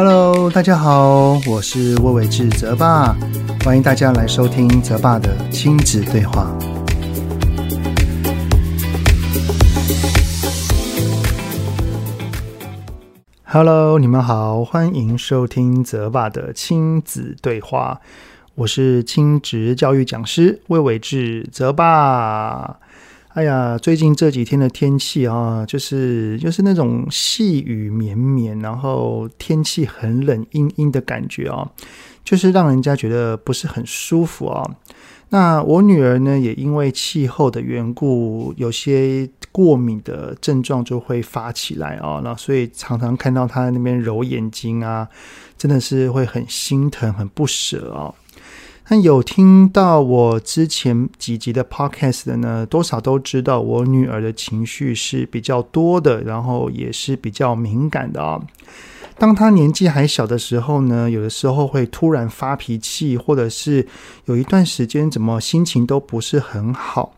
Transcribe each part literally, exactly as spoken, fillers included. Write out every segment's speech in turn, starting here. Hello， 大家好，我是魏瑋志澤爸，欢迎大家来收听澤爸的亲子对话。Hello， 你们好，欢迎收听澤爸的亲子对话，我是亲职教育讲师魏瑋志澤爸。哎呀，最近这几天的天气啊，就是就是那种细雨绵绵，然后天气很冷阴阴的感觉啊，就是让人家觉得不是很舒服啊。那我女儿呢，也因为气候的缘故，有些过敏的症状就会发起来啊，那所以常常看到她在那边揉眼睛啊，真的是会很心疼，很不舍啊。那有听到我之前几集的 podcast 的呢，多少都知道我女儿的情绪是比较多的，然后也是比较敏感的啊、哦。当她年纪还小的时候呢，有的时候会突然发脾气，或者是有一段时间怎么心情都不是很好。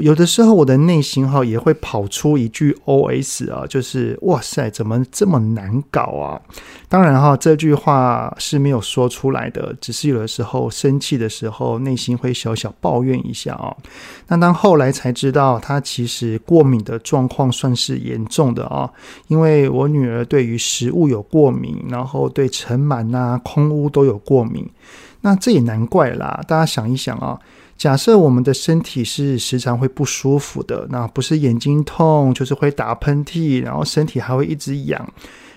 有的时候我的内心哈也会跑出一句 O S 啊，就是哇塞，怎么这么难搞啊？当然哈，这句话是没有说出来的，只是有的时候生气的时候，内心会小小抱怨一下啊。那当后来才知道，她其实过敏的状况算是严重的啊，因为我女儿对于食物有过敏，然后对尘螨啊、空污都有过敏。那这也难怪啦，大家想一想啊。假设我们的身体是时常会不舒服的，那不是眼睛痛，就是会打喷嚏，然后身体还会一直痒，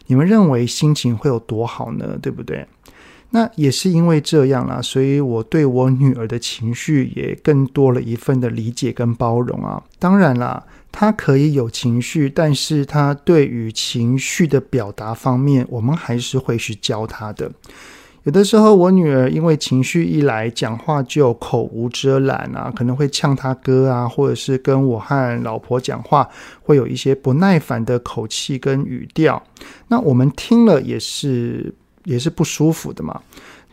你们认为心情会有多好呢？对不对？那也是因为这样啦，所以我对我女儿的情绪也更多了一份的理解跟包容啊。当然啦，她可以有情绪，但是她对于情绪的表达方面，我们还是会去教她的。有的时候我女儿因为情绪一来，讲话就口无遮拦啊，可能会呛她哥啊，或者是跟我和老婆讲话会有一些不耐烦的口气跟语调，那我们听了也是也是不舒服的嘛。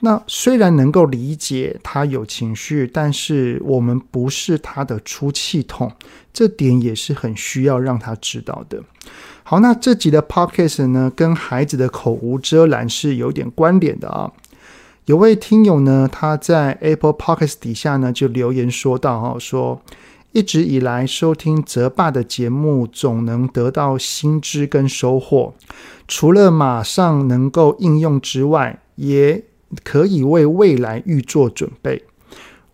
那虽然能够理解她有情绪，但是我们不是她的出气筒，这点也是很需要让她知道的。好，那这集的 podcast 呢，跟孩子的口无遮拦是有点关联的啊。有位听友呢，他在 Apple Podcasts 底下呢就留言说到、哦、说一直以来收听澤爸的节目，总能得到新知跟收获，除了马上能够应用之外，也可以为未来预做准备。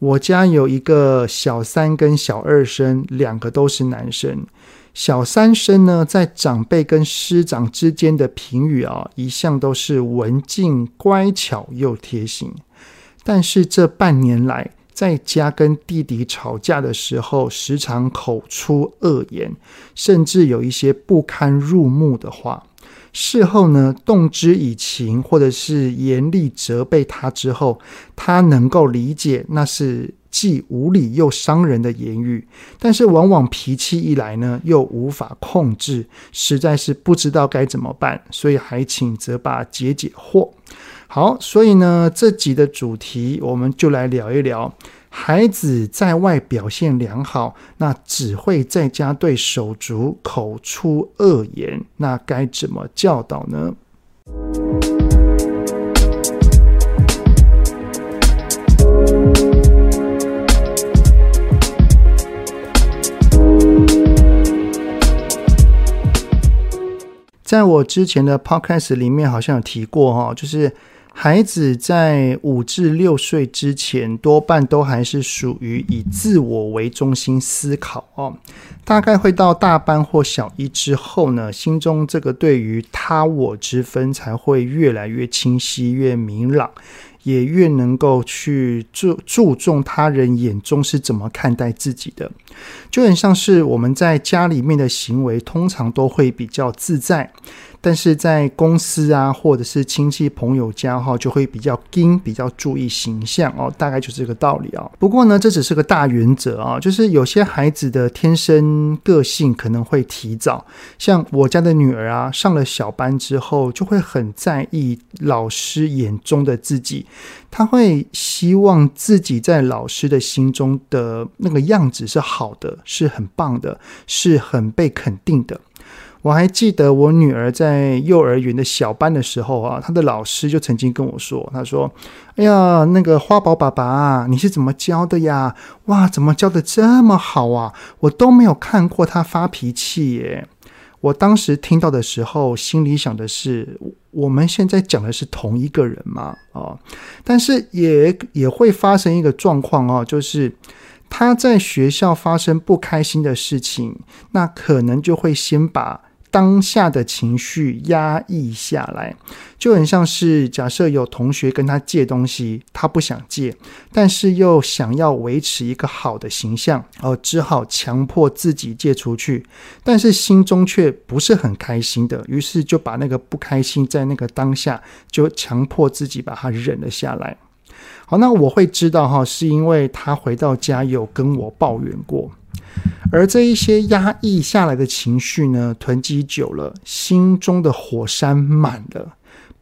我家有一个小三跟小二生，两个都是男生。小三生呢，在长辈跟师长之间的评语啊，一向都是文静、乖巧又贴心。但是这半年来，在家跟弟弟吵架的时候，时常口出恶言，甚至有一些不堪入目的话。事后呢，动之以情，或者是严厉责备他之后，他能够理解那是既无理又伤人的言语，但是往往脾气一来呢，又无法控制，实在是不知道该怎么办，所以还请澤爸解解惑。好，所以呢，这集的主题我们就来聊一聊，孩子在外表现良好，那只会在家对手足口出恶言，那该怎么教导呢？在我之前的 podcast 里面好像有提过、哦、就是孩子在五至六岁之前，多半都还是属于以自我为中心思考、哦、大概会到大班或小一之后呢，心中这个对于他我之分才会越来越清晰，越明朗，也越能够去注重他人眼中是怎么看待自己的。就很像是我们在家里面的行为通常都会比较自在，但是在公司啊，或者是亲戚朋友家就会比较盯，比较注意形象哦，大概就是这个道理啊、哦。不过呢，这只是个大原则啊、哦，就是有些孩子的天生个性可能会提早，像我家的女儿啊，上了小班之后就会很在意老师眼中的自己，她会希望自己在老师的心中的那个样子是好的，是很棒的，是很被肯定的。我还记得我女儿在幼儿园的小班的时候啊，她的老师就曾经跟我说，她说哎呀，那个花宝爸爸你是怎么教的呀？哇，怎么教的这么好啊，我都没有看过他发脾气耶。我当时听到的时候心里想的是，我们现在讲的是同一个人嘛、哦、但是也也会发生一个状况哦，就是他在学校发生不开心的事情，那可能就会先把当下的情绪压抑下来，就很像是假设有同学跟他借东西，他不想借，但是又想要维持一个好的形象、呃、只好强迫自己借出去，但是心中却不是很开心的，于是就把那个不开心在那个当下就强迫自己把它忍了下来。好，那我会知道哈，是因为他回到家有跟我抱怨过。而这一些压抑下来的情绪呢，囤积久了，心中的火山满了，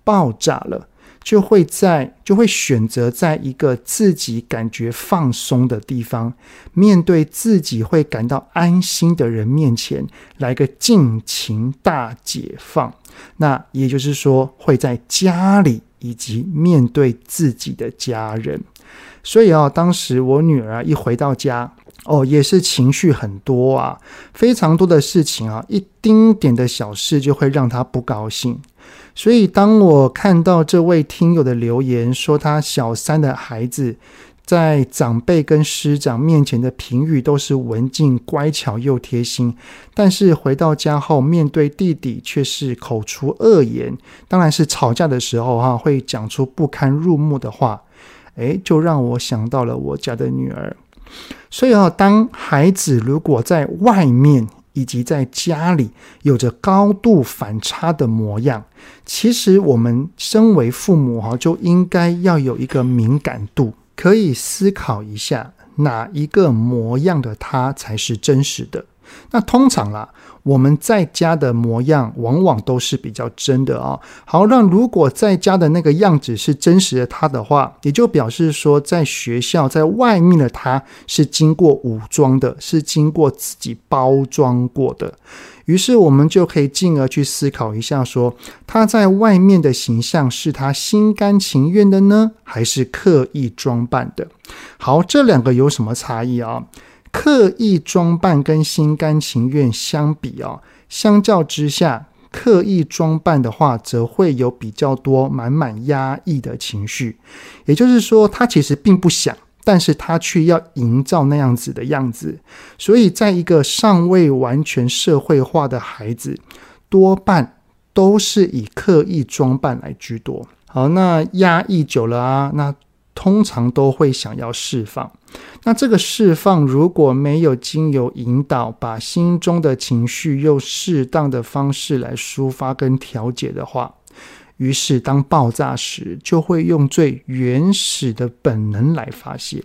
爆炸了，就会在就会选择在一个自己感觉放松的地方，面对自己会感到安心的人面前，来个尽情大解放。那也就是说，会在家里以及面对自己的家人。所以啊，当时我女儿一回到家哦，也是情绪很多啊，非常多的事情啊，一丁点的小事就会让她不高兴。所以当我看到这位听友的留言说，他小三的孩子在长辈跟师长面前的评语都是文静、乖巧又贴心，但是回到家后面对弟弟却是口出恶言，当然是吵架的时候、啊、会讲出不堪入目的话，诶，就让我想到了我家的女儿。所以、啊、当孩子如果在外面以及在家里有着高度反差的模样，其实我们身为父母、啊、就应该要有一个敏感度，可以思考一下哪一个模样的他才是真实的。那通常啦，我们在家的模样往往都是比较真的哦。好，那如果在家的那个样子是真实的他的话，也就表示说在学校在外面的他是经过武装的，是经过自己包装过的。于是我们就可以进而去思考一下说，他在外面的形象是他心甘情愿的呢，还是刻意装扮的？好，这两个有什么差异啊？刻意装扮跟心甘情愿相比啊、哦，相较之下，刻意装扮的话，则会有比较多满满压抑的情绪。也就是说，他其实并不想，但是他却要营造那样子的样子。所以，在一个尚未完全社会化的孩子，多半都是以刻意装扮来居多。好，那压抑久了啊，那通常都会想要释放。那这个释放如果没有经由引导，把心中的情绪用适当的方式来抒发跟调节的话，于是当爆炸时就会用最原始的本能来发泄。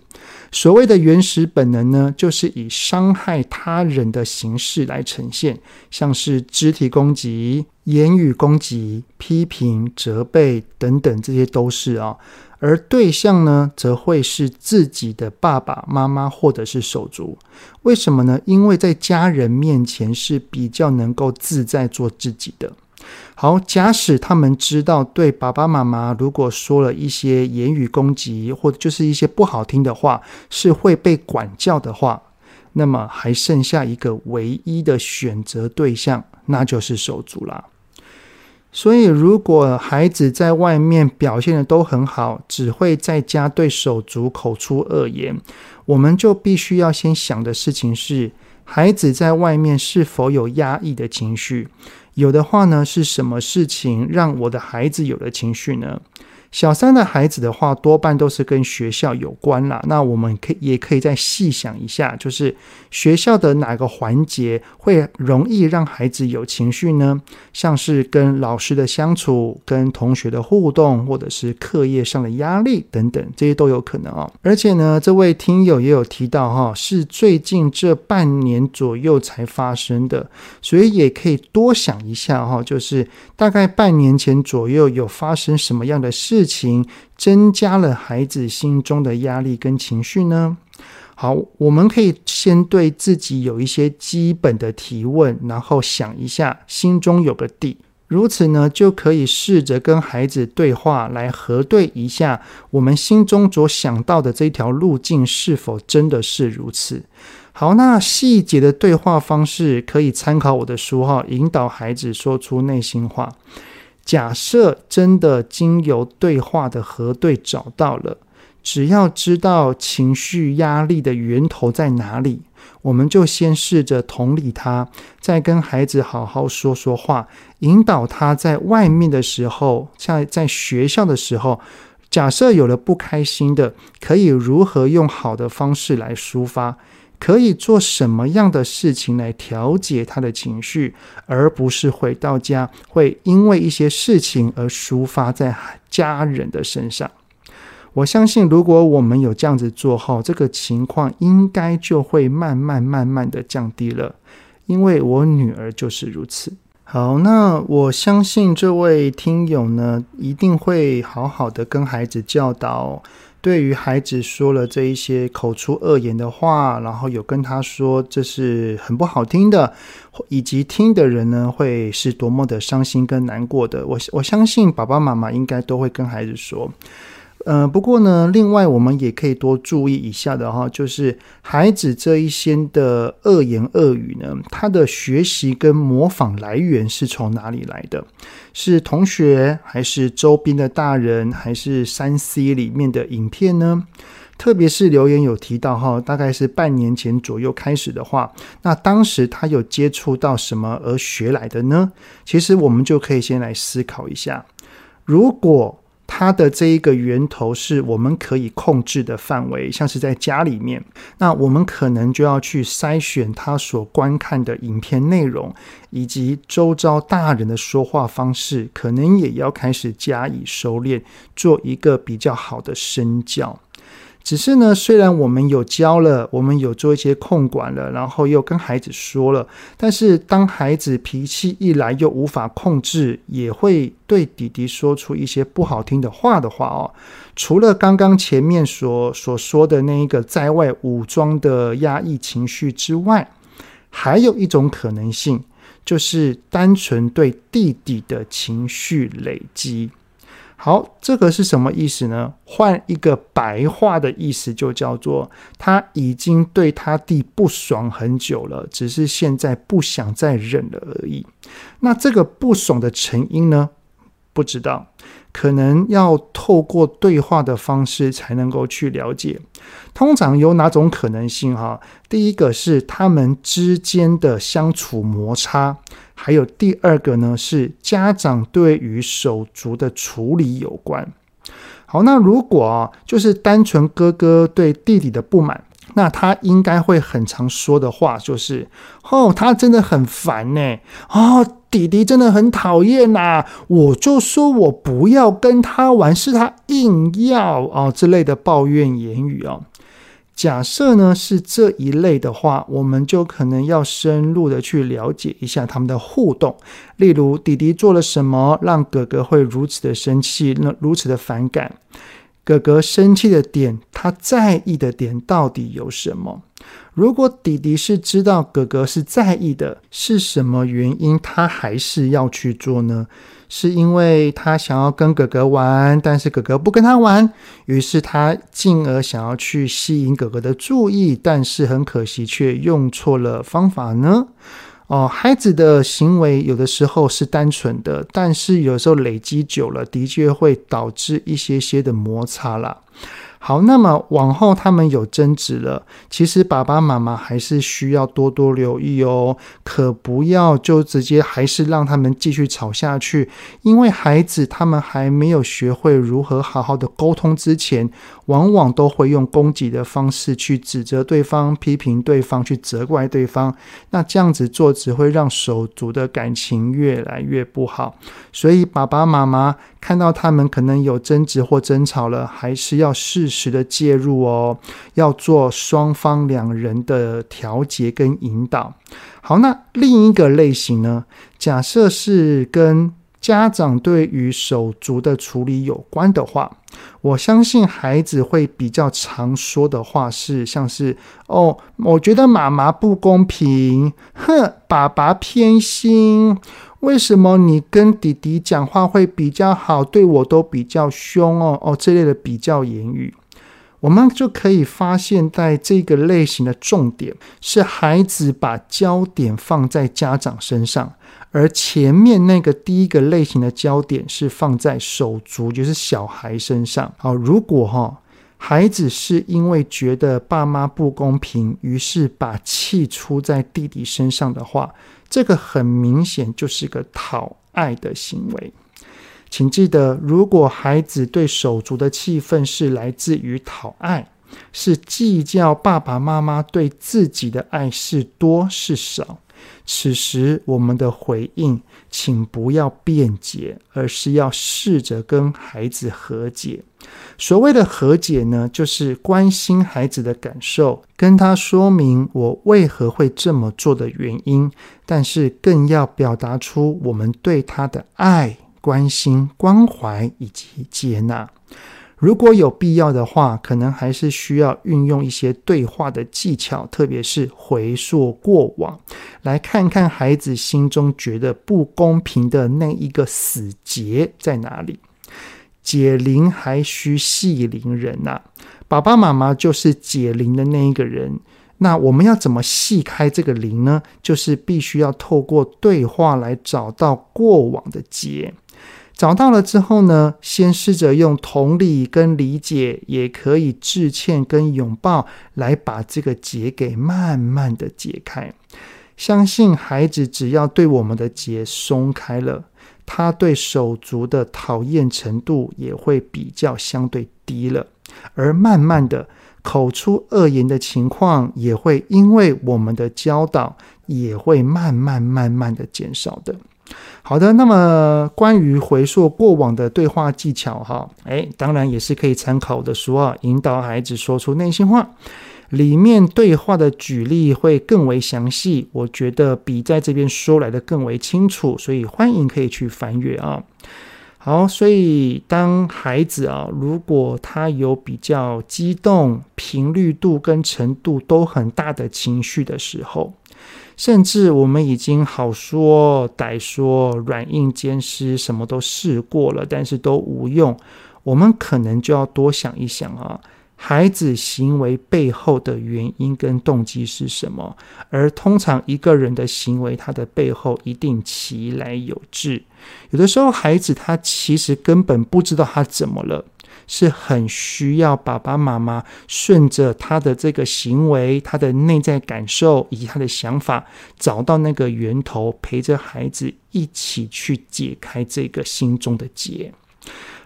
所谓的原始本能呢，就是以伤害他人的形式来呈现，像是肢体攻击、言语攻击、批评、责备等等，这些都是啊、哦。而对象呢，则会是自己的爸爸妈妈或者是手足。为什么呢？因为在家人面前是比较能够自在做自己的。好，假使他们知道对爸爸妈妈如果说了一些言语攻击，或者就是一些不好听的话，是会被管教的话，那么还剩下一个唯一的选择对象，那就是手足啦。所以如果孩子在外面表现的都很好，只会在家对手足口出恶言，我们就必须要先想的事情是，孩子在外面是否有压抑的情绪？有的话呢，是什么事情让我的孩子有了情绪呢？小三的孩子的话，多半都是跟学校有关啦。那我们可以也可以再细想一下，就是学校的哪个环节会容易让孩子有情绪呢？像是跟老师的相处、跟同学的互动，或者是课业上的压力等等，这些都有可能哦。而且呢，这位听友也有提到哈、哦，是最近这半年左右才发生的，所以也可以多想一下哈、哦，就是大概半年前左右有发生什么样的事情。增加了孩子心中的压力跟情绪呢？好，我们可以先对自己有一些基本的提问，然后想一下，心中有个底。如此呢，就可以试着跟孩子对话，来核对一下我们心中所想到的这条路径是否真的是如此。好，那细节的对话方式可以参考我的书号，引导孩子说出内心话。假设真的经由对话的核对找到了，只要知道情绪压力的源头在哪里，我们就先试着同理他，再跟孩子好好说说话，引导他在外面的时候，在在学校的时候，假设有了不开心的，可以如何用好的方式来抒发，可以做什么样的事情来调节他的情绪，而不是回到家会因为一些事情而抒发在家人的身上。我相信如果我们有这样子做后，这个情况应该就会慢慢慢慢的降低了，因为我女儿就是如此。好，那我相信这位听友呢，一定会好好的跟孩子教导，对于孩子说了这一些口出恶言的话，然后有跟他说这是很不好听的，以及听的人呢会是多么的伤心跟难过的，我我相信爸爸妈妈应该都会跟孩子说。呃，不过呢，另外我们也可以多注意一下的哈，就是孩子这一些的恶言恶语呢，他的学习跟模仿来源是从哪里来的？是同学，还是周边的大人，还是 三 C 里面的影片呢？特别是留言有提到哈，大概是半年前左右开始的话，那当时他有接触到什么而学来的呢？其实我们就可以先来思考一下，如果它的这一个源头是我们可以控制的范围，像是在家里面，那我们可能就要去筛选他所观看的影片内容，以及周遭大人的说话方式，可能也要开始加以收敛，做一个比较好的身教。只是呢，虽然我们有教了，我们有做一些控管了，然后又跟孩子说了，但是当孩子脾气一来又无法控制，也会对弟弟说出一些不好听的话的话哦。除了刚刚前面所所说的那一个在外武装的压抑情绪之外，还有一种可能性，就是单纯对弟弟的情绪累积。好，这个是什么意思呢？换一个白话的意思，就叫做他已经对他弟不爽很久了，只是现在不想再忍了而已。那这个不爽的成因呢？不知道，可能要透过对话的方式才能够去了解。通常有哪种可能性哈？第一个是他们之间的相处摩擦，还有第二个呢是家长对于手足的处理有关。好，那如果、啊、就是单纯哥哥对弟弟的不满，那他应该会很常说的话就是：哦，他真的很烦呢、欸，哦，弟弟真的很讨厌呐，我就说我不要跟他玩，是他硬要哦之类的抱怨言语哦。假设呢是这一类的话，我们就可能要深入的去了解一下他们的互动，例如弟弟做了什么让哥哥会如此的生气，如此的反感。哥哥生气的点，他在意的点到底有什么？如果弟弟是知道哥哥是在意的，是什么原因他还是要去做呢？是因为他想要跟哥哥玩，但是哥哥不跟他玩，于是他进而想要去吸引哥哥的注意，但是很可惜却用错了方法呢？哦，孩子的行为有的时候是单纯的，但是有时候累积久了，的确会导致一些些的摩擦啦。好，那么往后他们有争执了，其实爸爸妈妈还是需要多多留意哦，可不要就直接还是让他们继续吵下去，因为孩子他们还没有学会如何好好的沟通之前，往往都会用攻击的方式去指责对方，批评对方，去责怪对方，那这样子做只会让手足的感情越来越不好。所以爸爸妈妈看到他们可能有争执或争吵了，还是要适时的介入哦，要做双方两人的调节跟引导。好，那另一个类型呢，假设是跟家长对于手足的处理有关的话，我相信孩子会比较常说的话是像是哦，我觉得妈妈不公平，哼，爸爸偏心，为什么你跟弟弟讲话会比较好，对我都比较凶哦哦这类的比较言语。我们就可以发现在这个类型的重点是孩子把焦点放在家长身上，而前面那个第一个类型的焦点是放在手足，就是小孩身上。好，如果、哦、孩子是因为觉得爸妈不公平，于是把气出在弟弟身上的话，这个很明显就是个讨爱的行为。请记得，如果孩子对手足的气愤是来自于讨爱，是计较爸爸妈妈对自己的爱是多是少，此时我们的回应请不要辩解，而是要试着跟孩子和解。所谓的和解呢，就是关心孩子的感受，跟他说明我为何会这么做的原因，但是更要表达出我们对他的爱、关心、关怀以及接纳。如果有必要的话，可能还是需要运用一些对话的技巧，特别是回溯过往，来看看孩子心中觉得不公平的那一个死结在哪里。解铃还需系铃人啊，爸爸妈妈就是解铃的那一个人，那我们要怎么细开这个铃呢？就是必须要透过对话来找到过往的结。找到了之后呢，先试着用同理跟理解，也可以致歉跟拥抱，来把这个结给慢慢的解开。相信孩子只要对我们的结松开了，他对手足的讨厌程度也会比较相对低了，而慢慢的口出恶言的情况也会因为我们的教导也会慢慢慢慢的减少的。好的，那么关于回溯过往的对话技巧哈，哎，当然也是可以参考我的书啊，引导孩子说出内心话，里面对话的举例会更为详细，我觉得比在这边说来的更为清楚，所以欢迎可以去翻阅啊。好，所以当孩子啊，如果他有比较激动、频率度跟程度都很大的情绪的时候，甚至我们已经好说歹说、软硬兼施，什么都试过了，但是都无用，我们可能就要多想一想啊，孩子行为背后的原因跟动机是什么？而通常一个人的行为，他的背后一定其来有志。有的时候孩子他其实根本不知道他怎么了，是很需要爸爸妈妈顺着他的这个行为、他的内在感受以及他的想法，找到那个源头，陪着孩子一起去解开这个心中的结。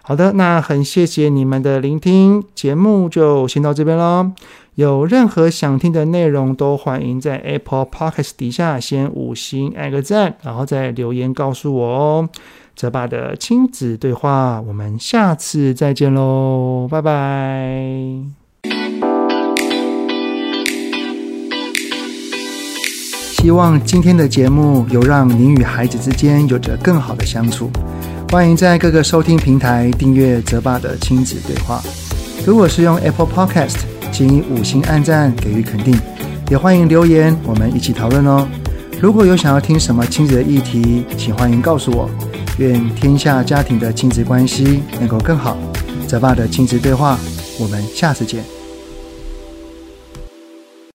好的，那很谢谢你们的聆听，节目就先到这边咯。有任何想听的内容都欢迎在 Apple Podcasts 底下先五星按个赞，然后再留言告诉我哦。泽爸的亲子对话，我们下次再见咯，拜拜。希望今天的节目有让您与孩子之间有着更好的相处，欢迎在各个收听平台订阅泽爸的亲子对话。如果是用 Apple Podcast， 请以五星按赞给予肯定，也欢迎留言，我们一起讨论哦。如果有想要听什么亲子的议题，请欢迎告诉我。愿天下家庭的亲子关系能够更好。泽爸的亲子对话，我们下次见。